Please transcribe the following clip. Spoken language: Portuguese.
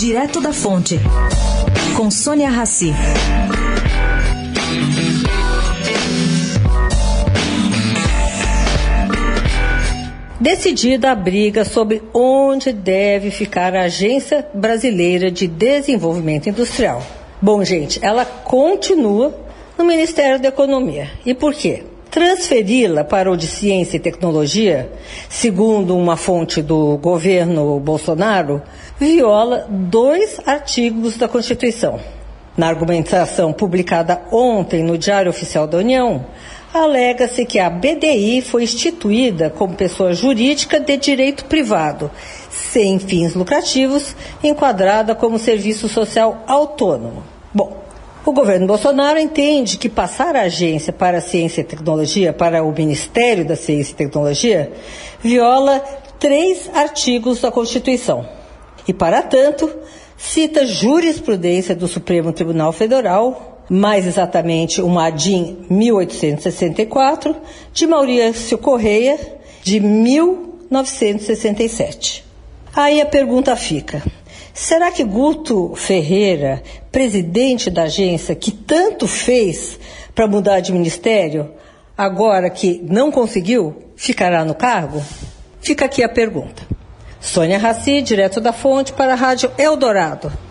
Direto da Fonte, com Sônia Rassi. Decidida a briga sobre onde deve ficar a Agência Brasileira de Desenvolvimento Industrial. Bom, gente, ela continua no Ministério da Economia. E por quê? Transferi-la para o de Ciência e Tecnologia, segundo uma fonte do governo Bolsonaro, viola 2 artigos da Constituição. Na argumentação publicada ontem no Diário Oficial da União, alega-se que a BDI foi instituída como pessoa jurídica de direito privado, sem fins lucrativos, enquadrada como serviço social autônomo. Bom, o governo Bolsonaro entende que passar a agência para a ciência e tecnologia, para o Ministério da Ciência e Tecnologia, viola 3 artigos da Constituição. E, para tanto, cita jurisprudência do Supremo Tribunal Federal, mais exatamente uma ADIN 1864, de Maurício Correia, de 1967. Aí a pergunta fica: será que Guto Ferreira, presidente da agência, que tanto fez para mudar de ministério, agora que não conseguiu, ficará no cargo? Fica aqui a pergunta. Sônia Rassi, direto da Fonte, para a Rádio Eldorado.